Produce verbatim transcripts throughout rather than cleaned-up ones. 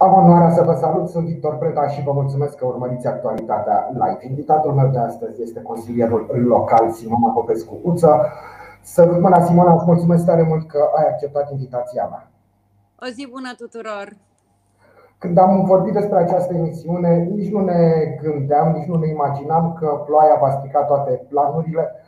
Am onoarea să vă salut, sunt Victor Preda și vă mulțumesc că urmăriți actualitatea live. Invitatul meu de astăzi este consilierul local Simona Popescu Uță. Sărut mâna, Simona, îți mulțumesc tare mult că ai acceptat invitația mea. O zi bună tuturor! Când am vorbit despre această emisiune, nici nu ne gândeam, nici nu ne imaginam că ploaia va strica toate planurile.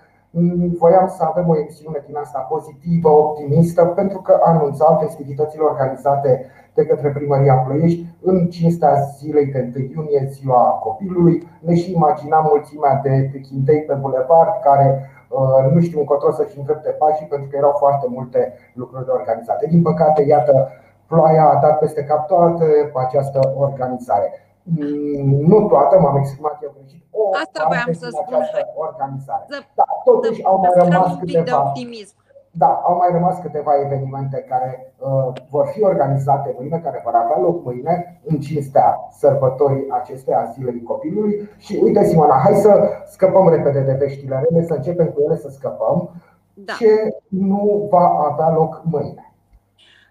Voiam să avem o emisiune din asta pozitivă, optimistă, pentru că anunțam festivitățile organizate de către Primăria Ploiești în cinstea zilei de întâi iunie, ziua copilului. Ne și imaginam mulțimea de chintei pe bulevard care nu știu încotro să-și îndrepte pașii, pentru că erau foarte multe lucruri organizate. Din păcate, iată, ploaia a dat peste cap toată această organizare. Nu toată, m-am exprimat eu greșit. O Asta voiam să spun. Organizare. Să, da, totuși au mai rămas câteva. Da, au mai rămas câteva evenimente care uh, vor fi organizate mâine, care vor avea loc mâine, în cinstea sărbătorii acesteia zilei copilului. Și uite, Simona, hai să scăpăm repede de veștile rele, să începem cu ele să scăpăm. Da. Ce nu va avea loc mâine?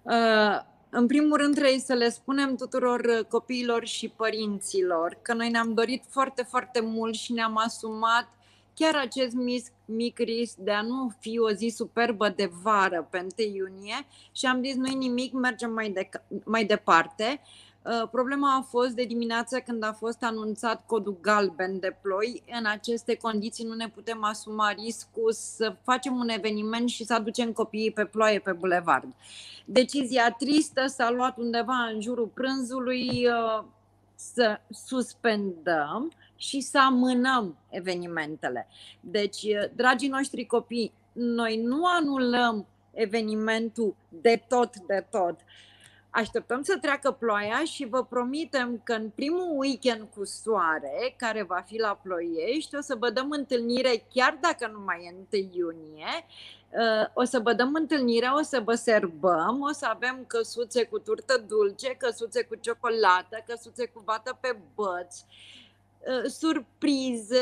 Uh. În primul rând trebuie să le spunem tuturor copiilor și părinților că noi ne-am dorit foarte, foarte mult și ne-am asumat chiar acest mic risc de a nu fi o zi superbă de vară pe întâi iunie și am zis nu-i nimic, mergem mai, de, mai departe. Problema a fost de dimineață când a fost anunțat codul galben de ploi. În aceste condiții nu ne putem asuma riscul să facem un eveniment și să aducem copiii pe ploaie pe bulevard. Decizia tristă s-a luat undeva în jurul prânzului să suspendăm și să amânăm evenimentele. Deci, dragii noștri copii, noi nu anulăm evenimentul de tot, de tot. Așteptăm să treacă ploaia și vă promitem că în primul weekend cu soare, care va fi la Ploiești, o să vă dăm întâlnire, chiar dacă nu mai e întâi iunie, o să vă dăm întâlnire, o să vă serbăm, o să avem căsuțe cu turtă dulce, căsuțe cu ciocolată, căsuțe cu vată pe băți, surprize,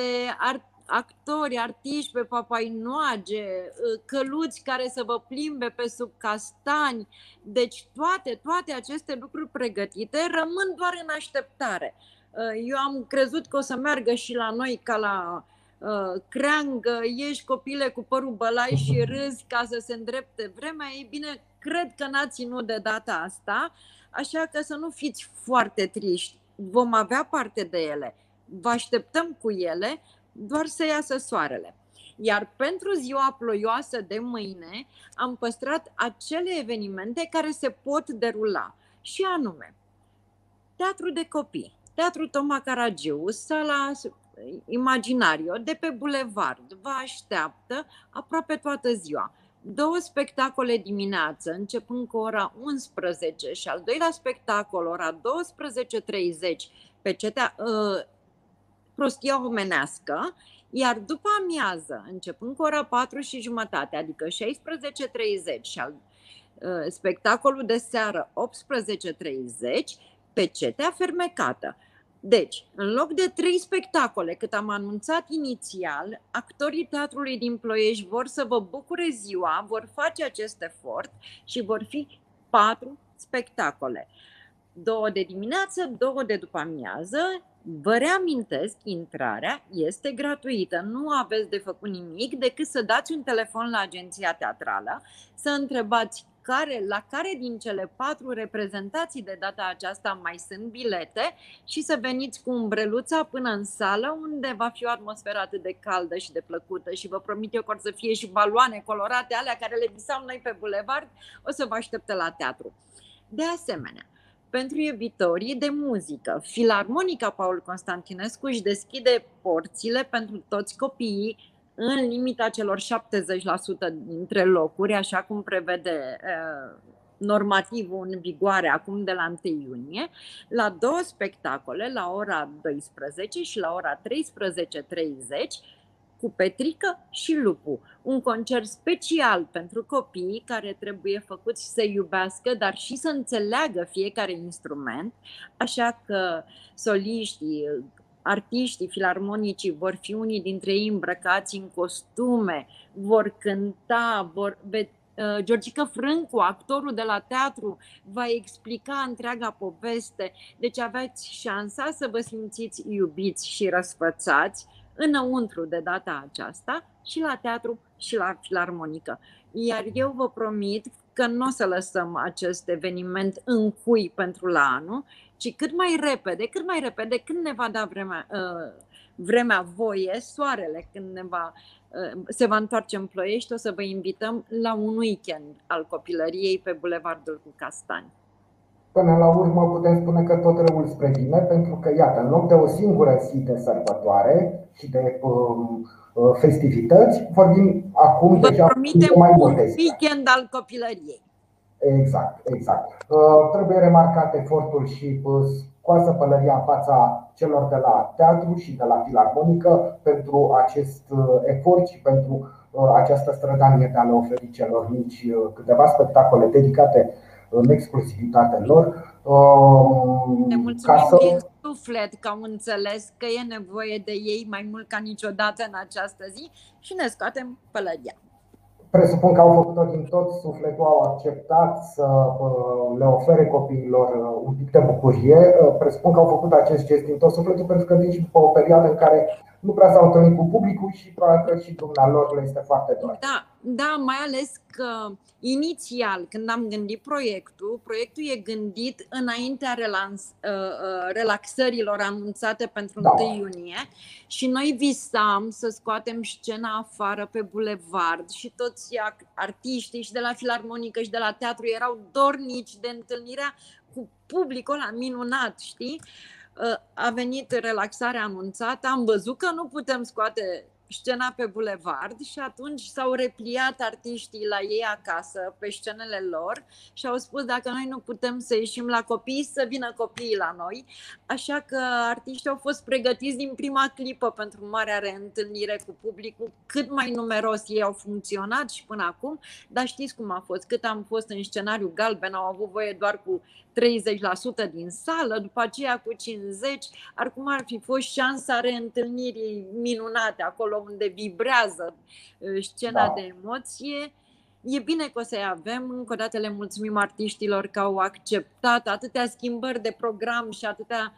art- actori, artiști pe papainoage, căluți care să vă plimbe pe sub castani. Deci toate, toate aceste lucruri pregătite rămân doar în așteptare. Eu am crezut că o să meargă și la noi ca la uh, creangă, ieși copile cu părul bălai și râzi ca să se îndrepte vremea. Ei bine, cred că n-a ținut de data asta, așa că să nu fiți foarte triști. Vom avea parte de ele, vă așteptăm cu ele, doar să iasă soarele. Iar pentru ziua ploioasă de mâine am păstrat acele evenimente care se pot derula. Și anume, teatru de copii, Teatrul Toma Caragiu, sala Imaginario de pe bulevard vă așteaptă aproape toată ziua. Două spectacole dimineață, începând cu ora unsprezece și al doilea spectacol, ora douăsprezece și treizeci, pe cetea... Uh, prostia omenească, iar după amiază, începând cu ora patru și jumătate, adică șaisprezece și treizeci și al, uh, spectacolul de seară optsprezece și treizeci, pecetea fermecată. Deci, în loc de trei spectacole, cât am anunțat inițial, actorii teatrului din Ploiești vor să vă bucure ziua, vor face acest efort și vor fi patru spectacole. Două de dimineață, două de după amiază. Vă reamintesc, intrarea este gratuită, nu aveți de făcut nimic decât să dați un telefon la agenția teatrală, să întrebați care, la care din cele patru reprezentații de data aceasta mai sunt bilete și să veniți cu umbreluța până în sală, unde va fi o atmosferă atât de caldă și de plăcută și vă promit eu că o să fie și baloane colorate, alea care le visam noi pe bulevard, o să vă aștepte la teatru. De asemenea, pentru iubitorii de muzică, Filarmonica Paul Constantinescu își deschide porțile pentru toți copiii în limita celor șaptezeci la sută dintre locuri, așa cum prevede uh, normativul în vigoare acum de la întâi iunie, la două spectacole, la ora douăsprezece și la ora treisprezece și treizeci, cu Petrică și Lupu. Un concert special pentru copiii care trebuie făcuți să iubească, dar și să înțeleagă fiecare instrument, așa că soliștii, artiștii, filarmonicii vor fi unii dintre ei îmbrăcați în costume, vor cânta, vor, Georgică Frâncu, actorul de la teatru, va explica întreaga poveste. Deci aveți șansa să vă simțiți iubiți și răsfățați înăuntru de data aceasta, și la teatru și la filarmonică. Iar eu vă promit că nu o să lăsăm acest eveniment în cui pentru la anul, ci cât mai repede, cât mai repede, când ne va da vremea, vremea voie, soarele, când ne va, se va întoarce în Ploiești, o să vă invităm la un weekend al copilăriei pe Bulevardul cu Castani. Până la urmă putem spune că tot răul spre bine, pentru că, iată, în loc de o singură zi de sărbătoare și de um, festivități, vorbim acum vă deja de mai multe un weekend al copilăriei. Exact, exact. Uh, trebuie remarcat efortul și uh, scoasă pălăria în fața celor de la teatru și de la filarmonică pentru acest uh, efort și pentru uh, această strădanie de a le oferi celor mici uh, câteva spectacole dedicate în exclusivitatea lor. Ne mulțumim să... din suflet că am înțeles că e nevoie de ei mai mult ca niciodată în această zi și ne scoatem pălăria. Presupun că au făcut-o din tot sufletul, au acceptat să le ofere copiilor un pic de bucurie. Presupun că au făcut acest gest din tot sufletul, pentru că vin și după o perioadă în care nu prea s-au întâlnit cu publicul și probabil și dumnealor le este foarte dor. Da, da, mai ales că inițial, când am gândit proiectul, proiectul e gândit înaintea relans, relaxărilor anunțate pentru da. întâi iunie și noi visam să scoatem scena afară pe bulevard și toți artiștii și de la filarmonică și de la teatru erau dornici de întâlnirea cu publicul ăla minunat, știi? A venit relaxarea anunțată, am văzut că nu putem scoate scena pe bulevard și atunci s-au repliat artiștii la ei acasă, pe scenele lor, și au spus: dacă noi nu putem să ieșim la copii, să vină copiii la noi. Așa că artiștii au fost pregătiți din prima clipă pentru marea reîntâlnire cu publicul, cât mai numeros ei au funcționat și până acum, dar știți cum a fost, cât am fost în scenariu galben, au avut voie doar cu treizeci la sută din sală, după aceea cu cincizeci la sută, acum ar fi fost șansa reîntâlnirii minunate acolo unde vibrează scena da. de emoție. E bine că o să-i avem. Încă o dată le mulțumim artiștilor că au acceptat atâtea schimbări de program și atâtea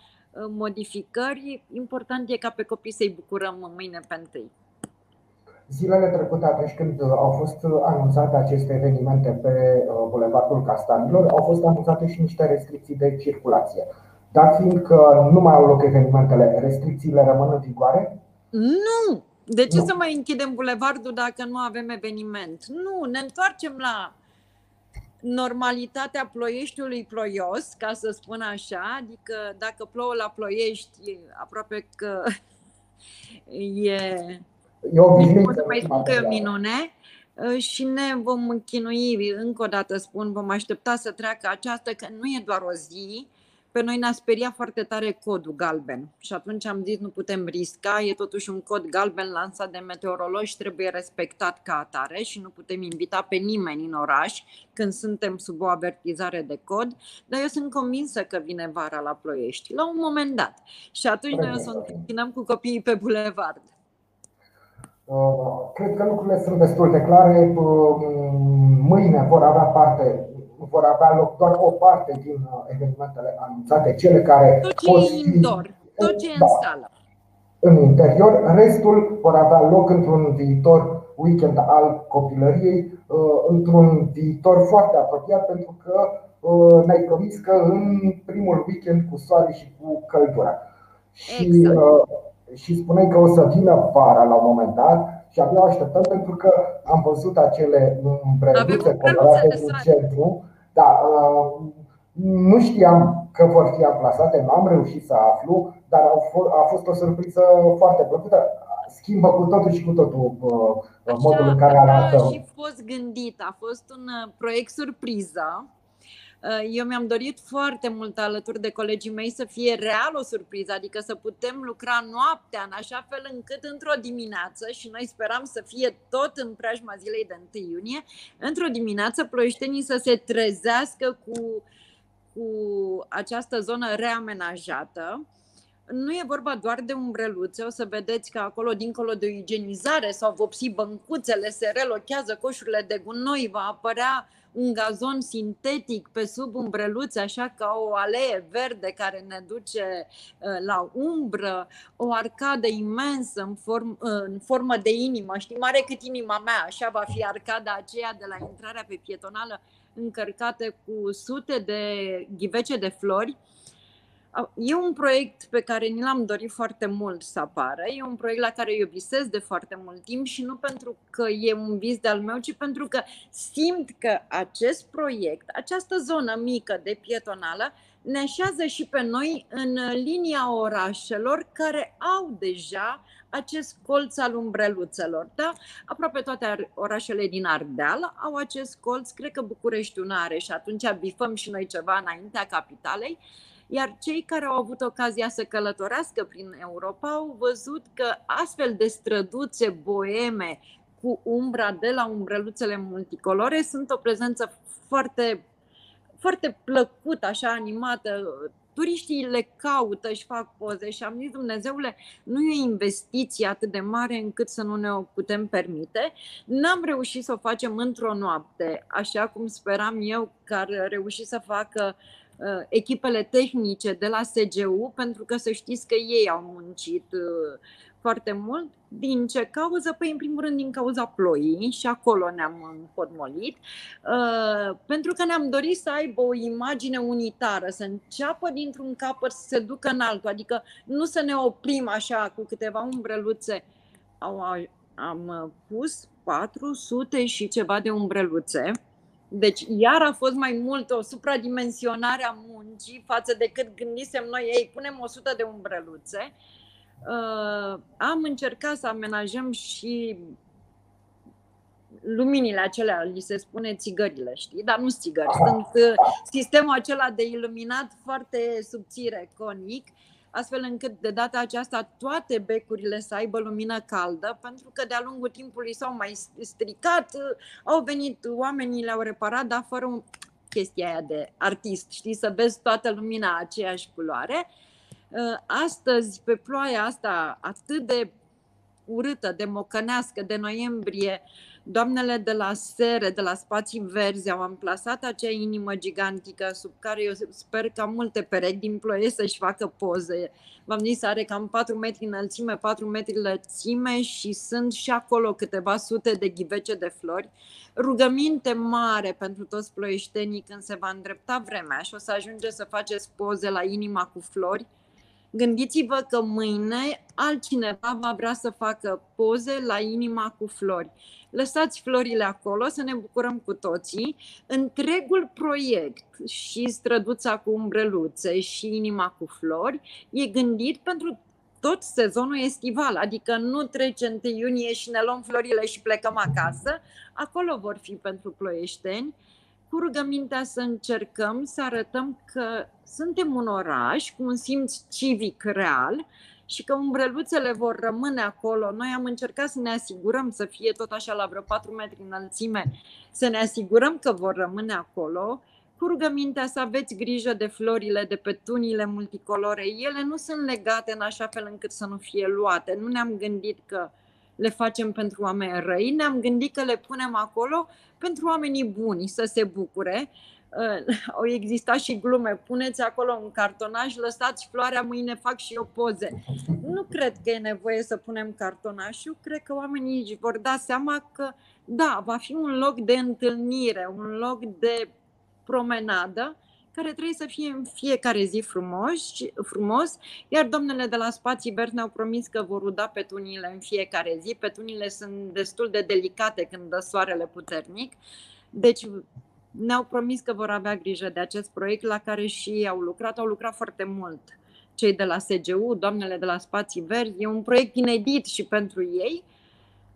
modificări. Important e ca pe copii să-i bucurăm mâine pe întâi. Zilele trecute, atunci când au fost anunțate aceste evenimente pe Bulevardul Castanilor, au fost anunțate și niște restricții de circulație. Dar fiindcă nu mai au loc evenimentele, restricțiile rămân în vigoare? Nu! De ce nu. să mai închidem bulevardul dacă nu avem eveniment? Nu, ne întoarcem la normalitatea Ploieștiului ploios, ca să spun așa. Adică dacă plouă la Ploiești, aproape că e... Nu pot să mai spun că e o minune. Și ne vom chinui, încă o dată spun, vom aștepta să treacă aceasta, că nu e doar o zi. Pe noi ne-a speriat foarte tare codul galben și atunci am zis nu putem risca, e totuși un cod galben lansat de meteorologi, trebuie respectat ca atare și nu putem invita pe nimeni în oraș când suntem sub o avertizare de cod, dar eu sunt convinsă că vine vara la Ploiești, la un moment dat, și atunci noi o să întâmpinăm cu copiii pe bulevard. Cred că lucrurile sunt destul de clare, mâine vor avea parte... vor avea loc doar o parte din evenimentele anunțate, cele care tot ce e indoor, tot ce e în sală. În interior, restul vor avea loc într-un viitor weekend al copilăriei, într-un viitor foarte apropiat, pentru că ne-ai promis că în primul weekend cu soare și cu căldura. Exact. Și, și spuneai că o să vină vara la un moment dat. Și abia așteptăm, pentru că am văzut acele îmbrăduțe colorate din centru, dar uh, nu știam că vor fi amplasate, nu am reușit să aflu, dar au a fost o surpriză foarte plăcută. Schimbă cu totul și cu totul uh, modul în care arată. A și fost gândit, a fost un uh, proiect surpriză. Eu mi-am dorit foarte mult alături de colegii mei să fie real o surpriză, adică să putem lucra noaptea în așa fel încât într-o dimineață, și noi speram să fie tot în preajma zilei de întâi iunie, într-o dimineață ploieștenii să se trezească cu, cu această zonă reamenajată, nu e vorba doar de umbreluțe, o să vedeți că acolo, dincolo de igienizare, s-au vopsit băncuțele, se relochează coșurile de gunoi, va apărea un gazon sintetic pe sub umbreluțe, așa ca o alee verde care ne duce la umbră, o arcadă imensă în, form, în formă de inimă, știi, mare cât inima mea, așa va fi arcada aceea de la intrarea pe pietonală, încărcată cu sute de ghivece de flori. E un proiect pe care ni l-am dorit foarte mult să apară, e un proiect la care eu visez de foarte mult timp și nu pentru că e un vis de-al meu, ci pentru că simt că acest proiect, această zonă mică de pietonală, ne așează și pe noi în linia orașelor care au deja acest colț al umbreluțelor. Da? Aproape toate orașele din Ardeal au acest colț, cred că Bucureștiul are și atunci bifăm și noi ceva înaintea capitalei. Iar cei care au avut ocazia să călătorească prin Europa au văzut că astfel de străduțe boeme cu umbra de la umbreluțele multicolore sunt o prezență foarte, foarte plăcută, așa animată. Turiștii le caută, își fac poze și am zis, Dumnezeule, nu e investiție atât de mare încât să nu ne o putem permite. N-am reușit să o facem într-o noapte, așa cum speram eu că ar reuși să facă echipele tehnice de la S G U, pentru că să știți că ei au muncit foarte mult. Din ce cauză? Păi în primul rând din cauza ploii și acolo ne-am împotmolit, pentru că ne-am dorit să aibă o imagine unitară, să înceapă dintr-un capăt să se ducă în altul, adică nu să ne oprim așa cu câteva umbreluțe. Am pus patru sute și ceva de umbreluțe. Deci iar a fost mai mult o supradimensionare a muncii față de cât gândisem noi, ei, punem o sută de umbreluțe. Uh, am încercat să amenajăm și luminile acelea, li se spune țigările, știi? Dar nu țigări, sunt uh, sistemul acela de iluminat foarte subțire, conic, astfel încât de data aceasta toate becurile să aibă lumină caldă, pentru că de-a lungul timpului s-au mai stricat, au venit oamenii, le-au reparat, dar fără un... chestia aia de artist, știi, să vezi toată lumina aceeași culoare. Astăzi, pe ploaia asta atât de urâtă, de mocănească, de noiembrie, doamnele de la Sere, de la Spații Verzi, au amplasat acea inimă gigantică sub care eu sper ca multe perechi din Ploiești să-și facă poze. V-am zis, are cam patru metri înălțime, patru metri lățime și sunt și acolo câteva sute de ghivece de flori. Rugăminte mare pentru toți ploieștenii când se va îndrepta vremea și o să ajunge să faceți poze la inima cu flori. Gândiți-vă că mâine altcineva va vrea să facă poze la inima cu flori. Lăsați florile acolo să ne bucurăm cu toții. Întregul proiect și străduța cu umbreluțe și inima cu flori e gândit pentru tot sezonul estival. Adică nu trece întâi iunie și ne luăm florile și plecăm acasă. Acolo vor fi pentru ploieșteni, cu rugămintea să încercăm să arătăm că suntem un oraș cu un simț civic real și că umbreluțele vor rămâne acolo. Noi am încercat să ne asigurăm să fie tot așa la vreo patru metri înălțime, să ne asigurăm că vor rămâne acolo, cu rugămintea să aveți grijă de florile, de petuniile multicolore. Ele nu sunt legate în așa fel încât să nu fie luate. Nu ne-am gândit că le facem pentru oameni răi, ne-am gândit că le punem acolo pentru oamenii buni să se bucure. Au existat și glume, puneți acolo un cartonaj, lăsați floarea, mâine fac și eu poze. Nu cred că e nevoie să punem cartonașul, cred că oamenii își vor da seama că da, va fi un loc de întâlnire, un loc de promenadă, care trebuie să fie în fiecare zi frumos, frumos, iar domnele de la Spații Verzi ne-au promis că vor uda petuniile în fiecare zi. Petuniile sunt destul de delicate când dă soarele puternic, deci ne-au promis că vor avea grijă de acest proiect la care și au lucrat, au lucrat foarte mult cei de la S G U, doamnele de la Spații Verzi, e un proiect inedit și pentru ei.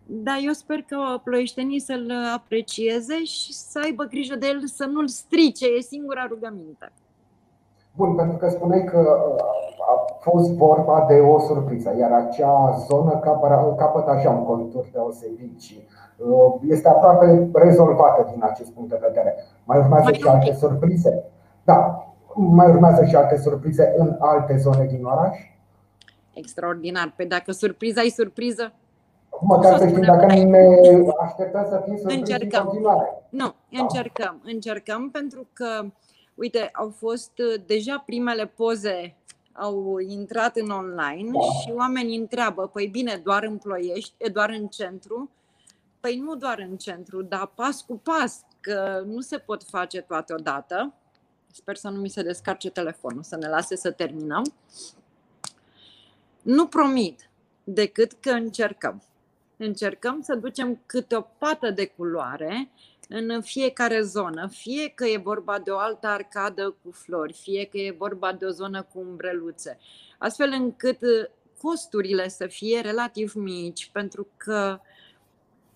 Dar eu sper că ploieștenii să-l aprecieze și să aibă grijă de el, să nu-l strice, e singura rugăminte. Bun, pentru că spuneai că a fost vorba de o surpriză, iar acea zonă capătă așa un contur deosebit și este aproape rezolvată din acest punct de vedere. Mai urmează mai și alte okay. surprize? Da, mai urmează și alte surprize în alte zone din oraș? Extraordinar. Pe dacă surpriza e surpriză, măcar să spunem, dacă ne așteptăm să fim surprizi în continuare. Nu, încercăm. Încercăm pentru că, uite, au fost deja primele poze, au intrat în online și oamenii întreabă, păi bine, doar în Ploiești, doar în centru? Păi nu doar în centru, dar pas cu pas, că nu se pot face toate odată. Sper să nu mi se descarce telefonul, să ne lase să terminăm. Nu promit decât că încercăm. Încercăm să ducem câte o pată de culoare în fiecare zonă, fie că e vorba de o altă arcadă cu flori, fie că e vorba de o zonă cu umbreluțe, astfel încât costurile să fie relativ mici, pentru că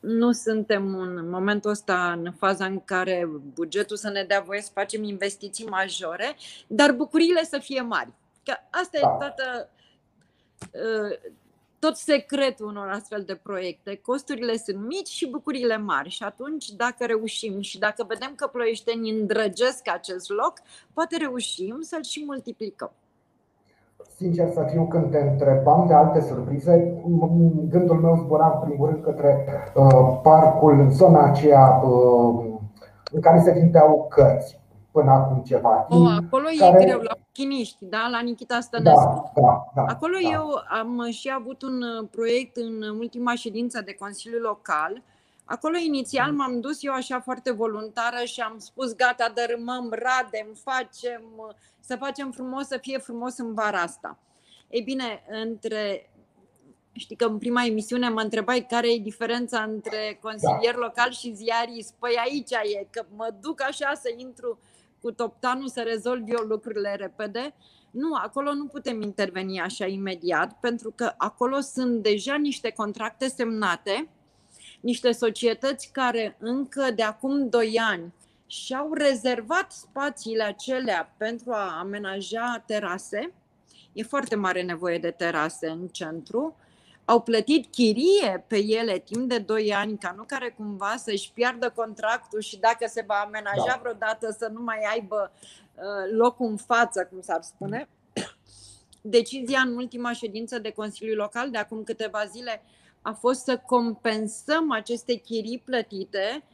nu suntem în momentul ăsta în faza în care bugetul să ne dea voie să facem investiții majore, dar bucuriile să fie mari. Că asta e toată, tot secretul unor astfel de proiecte. Costurile sunt mici și bucuriile mari. Și atunci, dacă reușim și dacă vedem că ploieștenii îndrăgesc acest loc, poate reușim să-l și multiplicăm. Sincer să fiu, când te întrebam de alte surprize, gândul meu zbura în primul rând către uh, parcul, în zona aceea uh, în care se vindeau cărți până acum ceva timp. Oh, acolo care... e greu, la Chiniști, da? La Nichita Stănescu. Da, da, da, acolo da. Eu am și avut un proiect în ultima ședință de Consiliu Local. Acolo inițial m-am dus eu așa foarte voluntară și am spus gata, dărâmăm, radem, facem, să facem frumos, să fie frumos în vara asta. Ei bine, între, știi că în prima emisiune mă întrebai care e diferența între consilier local și ziarist. Păi aici e, că mă duc așa să intru cu toptanul să rezolv eu lucrurile repede. Nu, acolo nu putem interveni așa imediat, pentru că acolo sunt deja niște contracte semnate, niște societăți care încă de acum doi ani și-au rezervat spațiile acelea pentru a amenaja terase. E foarte mare nevoie de terase în centru. Au plătit chirie pe ele timp de doi ani, ca nu care cumva să-și piardă contractul și dacă se va amenaja da. vreodată să nu mai aibă loc în față, cum s-ar spune. Decizia în ultima ședință de Consiliu Local de acum câteva zile a fost să compensăm aceste chirii plătite,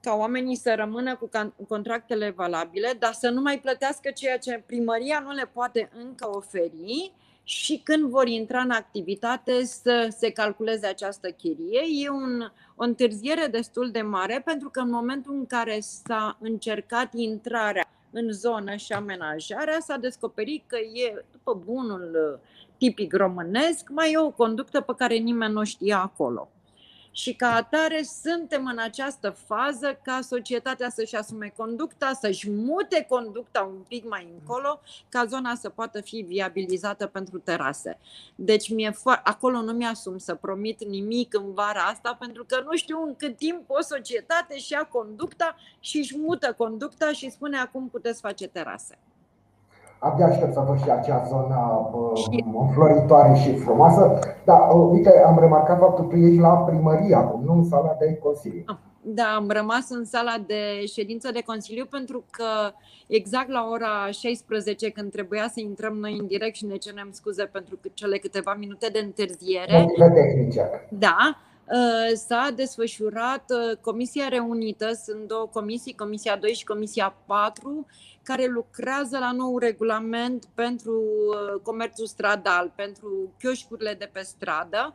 ca oamenii să rămână cu contractele valabile, dar să nu mai plătească ceea ce primăria nu le poate încă oferi și când vor intra în activitate să se calculeze această chirie. E un, o întârziere destul de mare, pentru că în momentul în care s-a încercat intrarea în zonă și amenajarea, s-a descoperit că e, după bunul tipic românesc, mai e o conductă pe care nimeni nu știa acolo. Și ca atare suntem în această fază ca societatea să-și asume conducta, să-și mute conducta un pic mai încolo, ca zona să poată fi viabilizată pentru terase. Deci mie fo- acolo nu mi-asum să promit nimic în vara asta, pentru că nu știu în cât timp o societate și ia conducta și își mută conducta și spune acum puteți face terase. Abia aștept să văd și acea zonă înfloritoare și frumoasă. Dar uite, am remarcat faptul că ești la primărie acum, nu în sala de consiliu. Da, am rămas în sala de ședință de consiliu pentru că exact la ora șaisprezece, când trebuia să intrăm noi în direct și ne cerem scuze pentru cele câteva minute de întârziere, da, s-a desfășurat Comisia Reunită, sunt două comisii, Comisia doi și Comisia patru, care lucrează la nou regulament pentru comerțul stradal, pentru chioșcurile de pe stradă.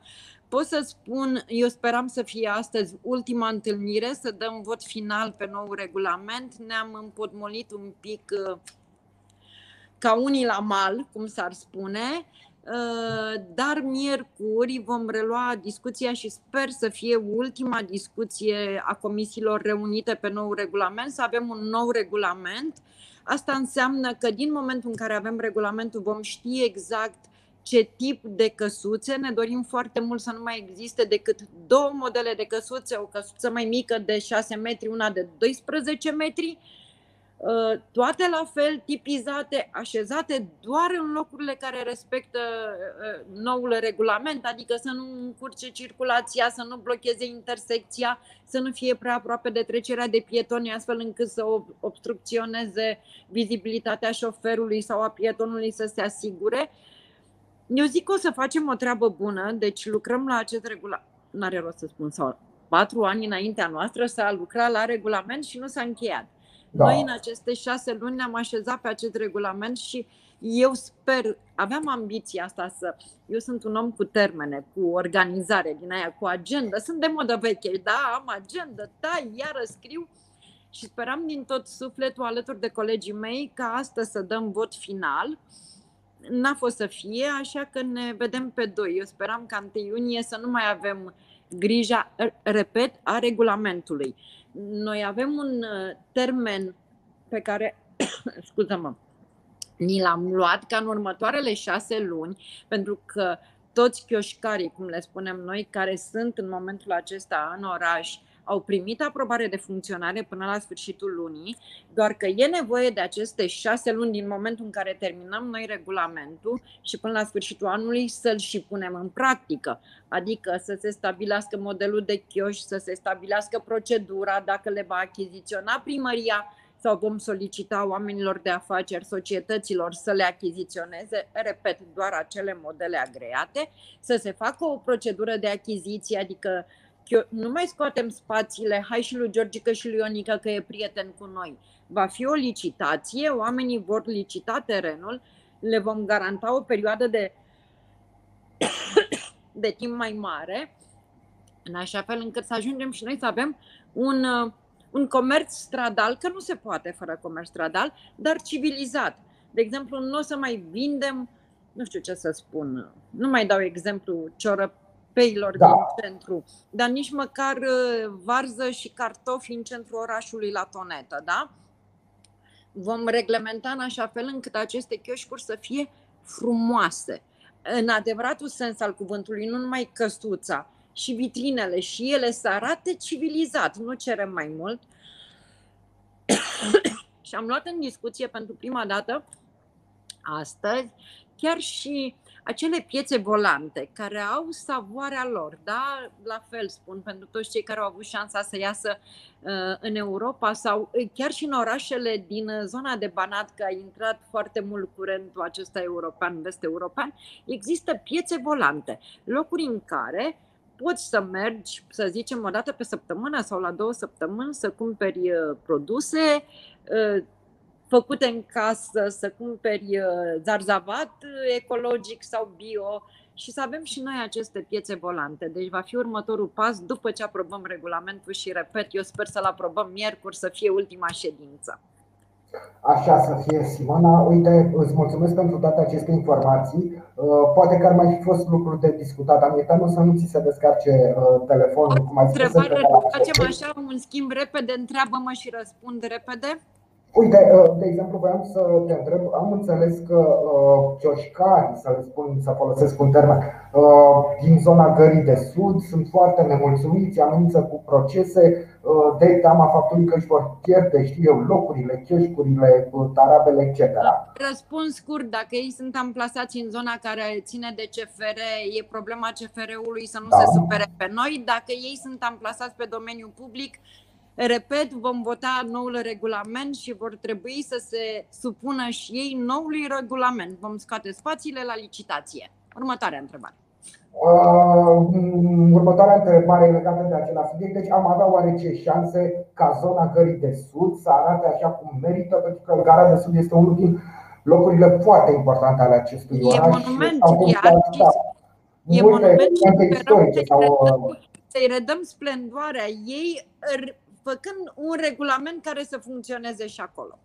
Pot să spun, eu speram să fie astăzi ultima întâlnire, să dăm vot final pe nou regulament. Ne-am împotmolit un pic ca unii la mal, cum s-ar spune, dar miercuri vom relua discuția și sper să fie ultima discuție a comisiilor reunite pe nou regulament, să avem un nou regulament. Asta înseamnă că din momentul în care avem regulamentul vom ști exact ce tip de căsuțe. Ne dorim foarte mult să nu mai existe decât două modele de căsuțe, o căsuță mai mică de șase metri, una de doisprezece metri, toate la fel tipizate, așezate doar în locurile care respectă noul regulament, adică să nu încurce circulația, să nu blocheze intersecția, să nu fie prea aproape de trecerea de pietoni, astfel încât să obstrucționeze vizibilitatea șoferului sau a pietonului, să se asigure. Eu zic că o să facem o treabă bună, deci lucrăm la acest regulament. N-are rost să spun, sau patru ani înaintea noastră s-a lucrat la regulament și nu s-a încheiat. Da. Noi în aceste șase luni ne-am așezat pe acest regulament și eu sper, aveam ambiția asta să... Eu sunt un om cu termene, cu organizare din aia, cu agenda. Sunt de modă veche, da, am agenda, da, iară scriu. Și speram din tot sufletul, alături de colegii mei, ca astăzi să dăm vot final. N-a fost să fie, așa că ne vedem pe doi. Eu speram ca întâi iunie să nu mai avem grija, repet, a regulamentului. Noi avem un termen pe care, scuză-mă, ni l-am luat ca în următoarele șase luni, pentru că toți chioșcarii, cum le spunem noi, care sunt în momentul acesta în oraș, au primit aprobare de funcționare până la sfârșitul lunii, doar că e nevoie de aceste șase luni din momentul în care terminăm noi regulamentul și până la sfârșitul anului să-l și punem în practică. Adică să se stabilească modelul de chioșc, să se stabilească procedura, dacă le va achiziționa primăria sau vom solicita oamenilor de afaceri, societăților să le achiziționeze, repet, doar acele modele agreate, să se facă o procedură de achiziție, adică nu mai scoatem spațiile, hai și lui Georgică și lui Ionica că e prieten cu noi. Va fi o licitație, oamenii vor licita terenul, le vom garanta o perioadă de, de timp mai mare, în așa fel încât să ajungem și noi să avem un, un comerț stradal, că nu se poate fără comerț stradal, dar civilizat. De exemplu, nu o să mai vindem, nu știu ce să spun, nu mai dau exemplu ciorăpii, peilor da. Din centru, dar nici măcar varză și cartofi în centrul orașului la tonetă, da? Vom reglementa în așa fel încât aceste chioșcuri să fie frumoase, în adevăratul sens al cuvântului, nu numai căsuța, și vitrinele și ele să arate civilizat, nu cerem mai mult. Și am luat în discuție pentru prima dată astăzi chiar și acele piețe volante care au savoarea lor, da? La fel spun pentru toți cei care au avut șansa să iasă uh, în Europa sau chiar și în orașele din zona de Banat, că a intrat foarte mult curentul acesta european, vest-european, există piețe volante, locuri în care poți să mergi, să zicem, o dată pe săptămână sau la două săptămâni să cumperi uh, produse, uh, făcute în casă, să cumperi zarzavat ecologic sau bio și să avem și noi aceste piețe volante. Deci va fi următorul pas după ce aprobăm regulamentul și, repet, eu sper să-l aprobăm miercuri, să fie ultima ședință. Așa să fie, Simona. Uite, îți mulțumesc pentru toate aceste informații. Poate că ar mai fi fost lucruri de discutat, dar mi-e să nu ți se descarce telefonul. Cum ai spus, facem așa un schimb repede, întreabă-mă și răspund repede. Uite, de exemplu, voiam să te întreb, am înțeles că chioșcarii, uh, să le spun, să folosesc un termen, uh, din zona Gării de Sud sunt foarte nemulțumiți, amenință cu procese uh, de teama faptului că își vor pierde, știu eu, locurile, chioșcurile, tarabele, et cetera. Răspuns scurt, dacă ei sunt amplasați în zona care ține de C F R, e problema C F R-ului să nu da. se supere pe noi. Dacă ei sunt amplasați pe domeniul public, repet, vom vota noul regulament și vor trebui să se supună și ei noului regulament. Vom scoate spațiile la licitație. Următoarea întrebare. Uh, următoarea întrebare legată de același subiect. Deci am avea oare ce șanse ca zona Gării de Sud să arate așa cum merită? Pentru că Gara de Sud este unul din locurile foarte importante ale acestui oraș. E monument, e monument. Să-i redăm splendoarea ei făcând un regulament care să funcționeze și acolo.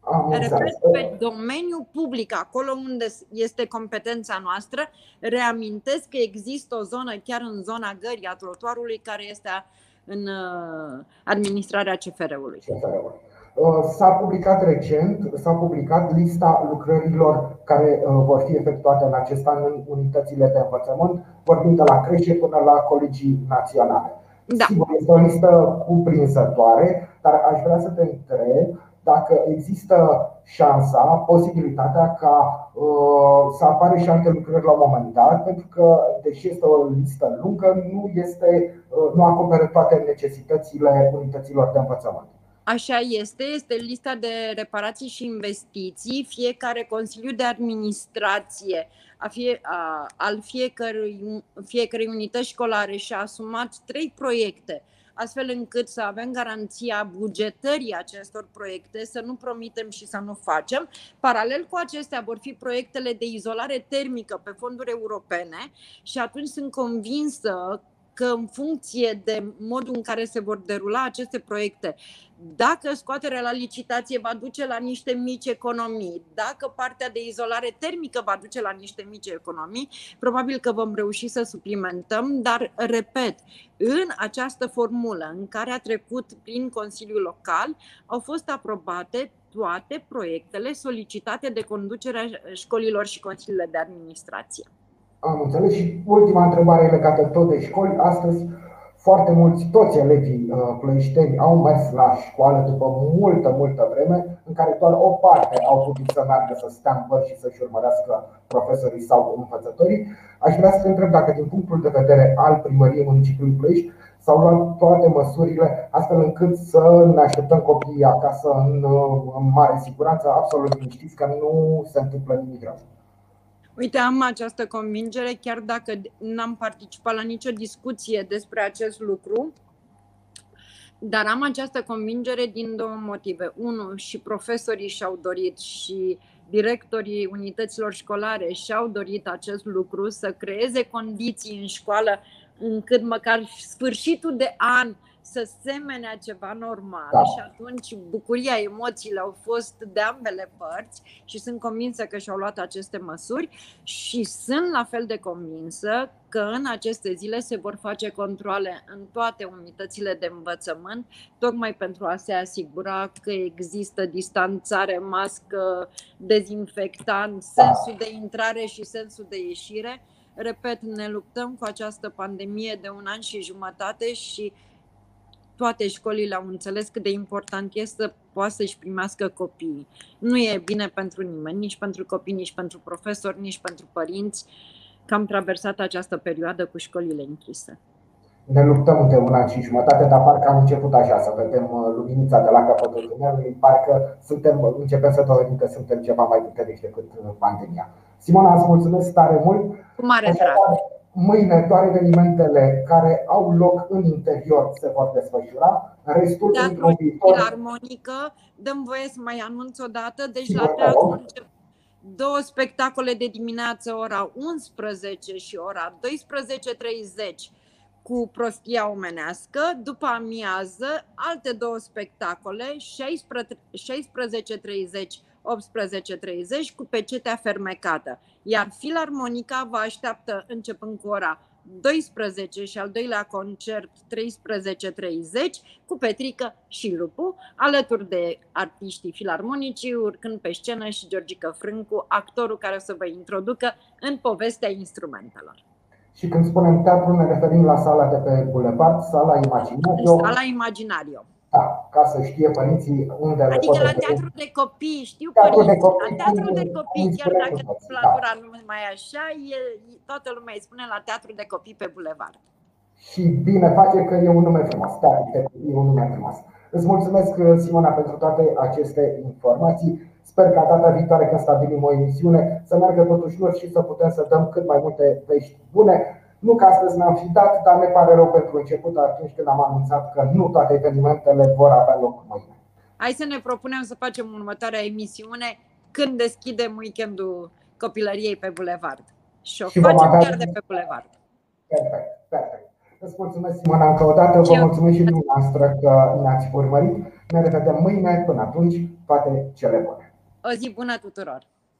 Am Repet, pe domeniul public, acolo unde este competența noastră, reamintesc că există o zonă, chiar în zona Gării, a trotuarului, care este în administrarea C F R-ului. C F R-ul. S-a publicat recent, s-a publicat lista lucrărilor care vor fi efectuate în acest an în unitățile de învățământ, vorbind de la creșe până la colegii naționale. Da. Sigur, este o listă cuprinzătoare, dar aș vrea să te întreb dacă există șansa, posibilitatea ca uh, să apară și alte lucrări la un moment dat, pentru că, deși este o listă lungă, nu, este, uh, nu acoperă toate necesitățile unităților de învățământ. Așa este, este lista de reparații și investiții. Fiecare consiliu de administrație a fie, a, al fiecărui, fiecărui unități școlare și-a asumat trei proiecte, astfel încât să avem garanția bugetării acestor proiecte, să nu promitem și să nu facem. Paralel cu acestea vor fi proiectele de izolare termică pe fonduri europene și atunci sunt convinsă că în funcție de modul în care se vor derula aceste proiecte, dacă scoaterea la licitație va duce la niște mici economii, dacă partea de izolare termică va duce la niște mici economii, probabil că vom reuși să suplimentăm, dar, repet, în această formulă în care a trecut prin Consiliul Local, au fost aprobate toate proiectele solicitate de conducerea școlilor și consiliile de administrație. Am înțeles. Și ultima întrebare legată tot de școli. Astăzi foarte mulți, toți elevii ploieșteni au mers la școală după multă, multă vreme în care doar o parte au putut să meargă, să stea în văr și să-și urmărească profesorii sau învățătorii. Aș vrea să întreb dacă din punctul de vedere al primăriei municipiului Ploiești s-au luat toate măsurile astfel încât să ne așteptăm copiii acasă în, în mare siguranță, absolut liniștiți, că nu se întâmplă nimic rău. Uite, am această convingere, chiar dacă n-am participat la nicio discuție despre acest lucru, dar am această convingere din două motive. Unu, și profesorii și-au dorit și directorii unităților școlare și-au dorit acest lucru, să creeze condiții în școală încât măcar sfârșitul de an să semene ceva normal, da. Și atunci bucuria, emoțiile au fost de ambele părți și sunt convinsă că și-au luat aceste măsuri și sunt la fel de convinsă că în aceste zile se vor face controale în toate unitățile de învățământ, tocmai pentru a se asigura că există distanțare, mască, dezinfectant, sensul de intrare și sensul de ieșire. Repet, ne luptăm cu această pandemie de un an și jumătate și toate școlile au înțeles cât de important este să poată să-și primească copiii. Nu e bine pentru nimeni, nici pentru copii, nici pentru profesori, nici pentru părinți, că am traversat această perioadă cu școlile închise. Ne luptăm de un an și jumătate, dar parcă am început așa, să vedem luminița de la capătul tunelului, parcă suntem, începem să dorim că suntem ceva mai puternici decât pandemia. Simona, îți mulțumesc tare mult! Cu mare drag! Mâine doar evenimentele care au loc în interior se vor desfășura. Restul Teatrul Filarmonică, dăm voie să mai anunț o dată, deci la teatru două spectacole de dimineață, ora unsprezece și ora douăsprezece și treizeci cu Prostia omenească, după amiază alte două spectacole, șaisprezece și treizeci. optsprezece și treizeci cu Pecetea fermecată, iar Filarmonica vă așteaptă începând cu ora douăsprezece și al doilea concert treisprezece și treizeci cu Petrică și Lupu, alături de artiștii filarmonicii, urcând pe scenă și Georgică Frâncu, actorul care o să vă introducă în povestea instrumentelor. Și când spunem teatru ne referim la sala de pe bulevard, sala Imaginario. Sala Imaginario. Da, ca să știe părinții unde adică le pot. Adică la teatru de copii, știu teatru părinții, copii, la teatru de copii, chiar dacă platura da. Nu mai așa, e, toată lumea îi spune la teatru de copii pe bulevard. Și bine face că e un nume frumos, teatru de copii e un nume frumos. Îți mulțumesc, Simona, pentru toate aceste informații. Sper că data viitoare când stabilim o emisiune să meargă totuși noi și să putem să dăm cât mai multe vești bune. Nu că astăzi ne-am fi dat, dar ne pare rău pentru început atunci când am anunțat că nu toate evenimentele vor avea loc mâine. Hai să ne propunem să facem următoarea emisiune când deschidem weekendul copilăriei pe bulevard. Și o și facem chiar de pe bulevard. Perfect, perfect. Îți mulțumesc, Simona, încă o dată. Vă mulțumesc și dumneavoastră că ne-ați urmărit. Ne revedem mâine. Până atunci, toate cele bune. O zi bună tuturor!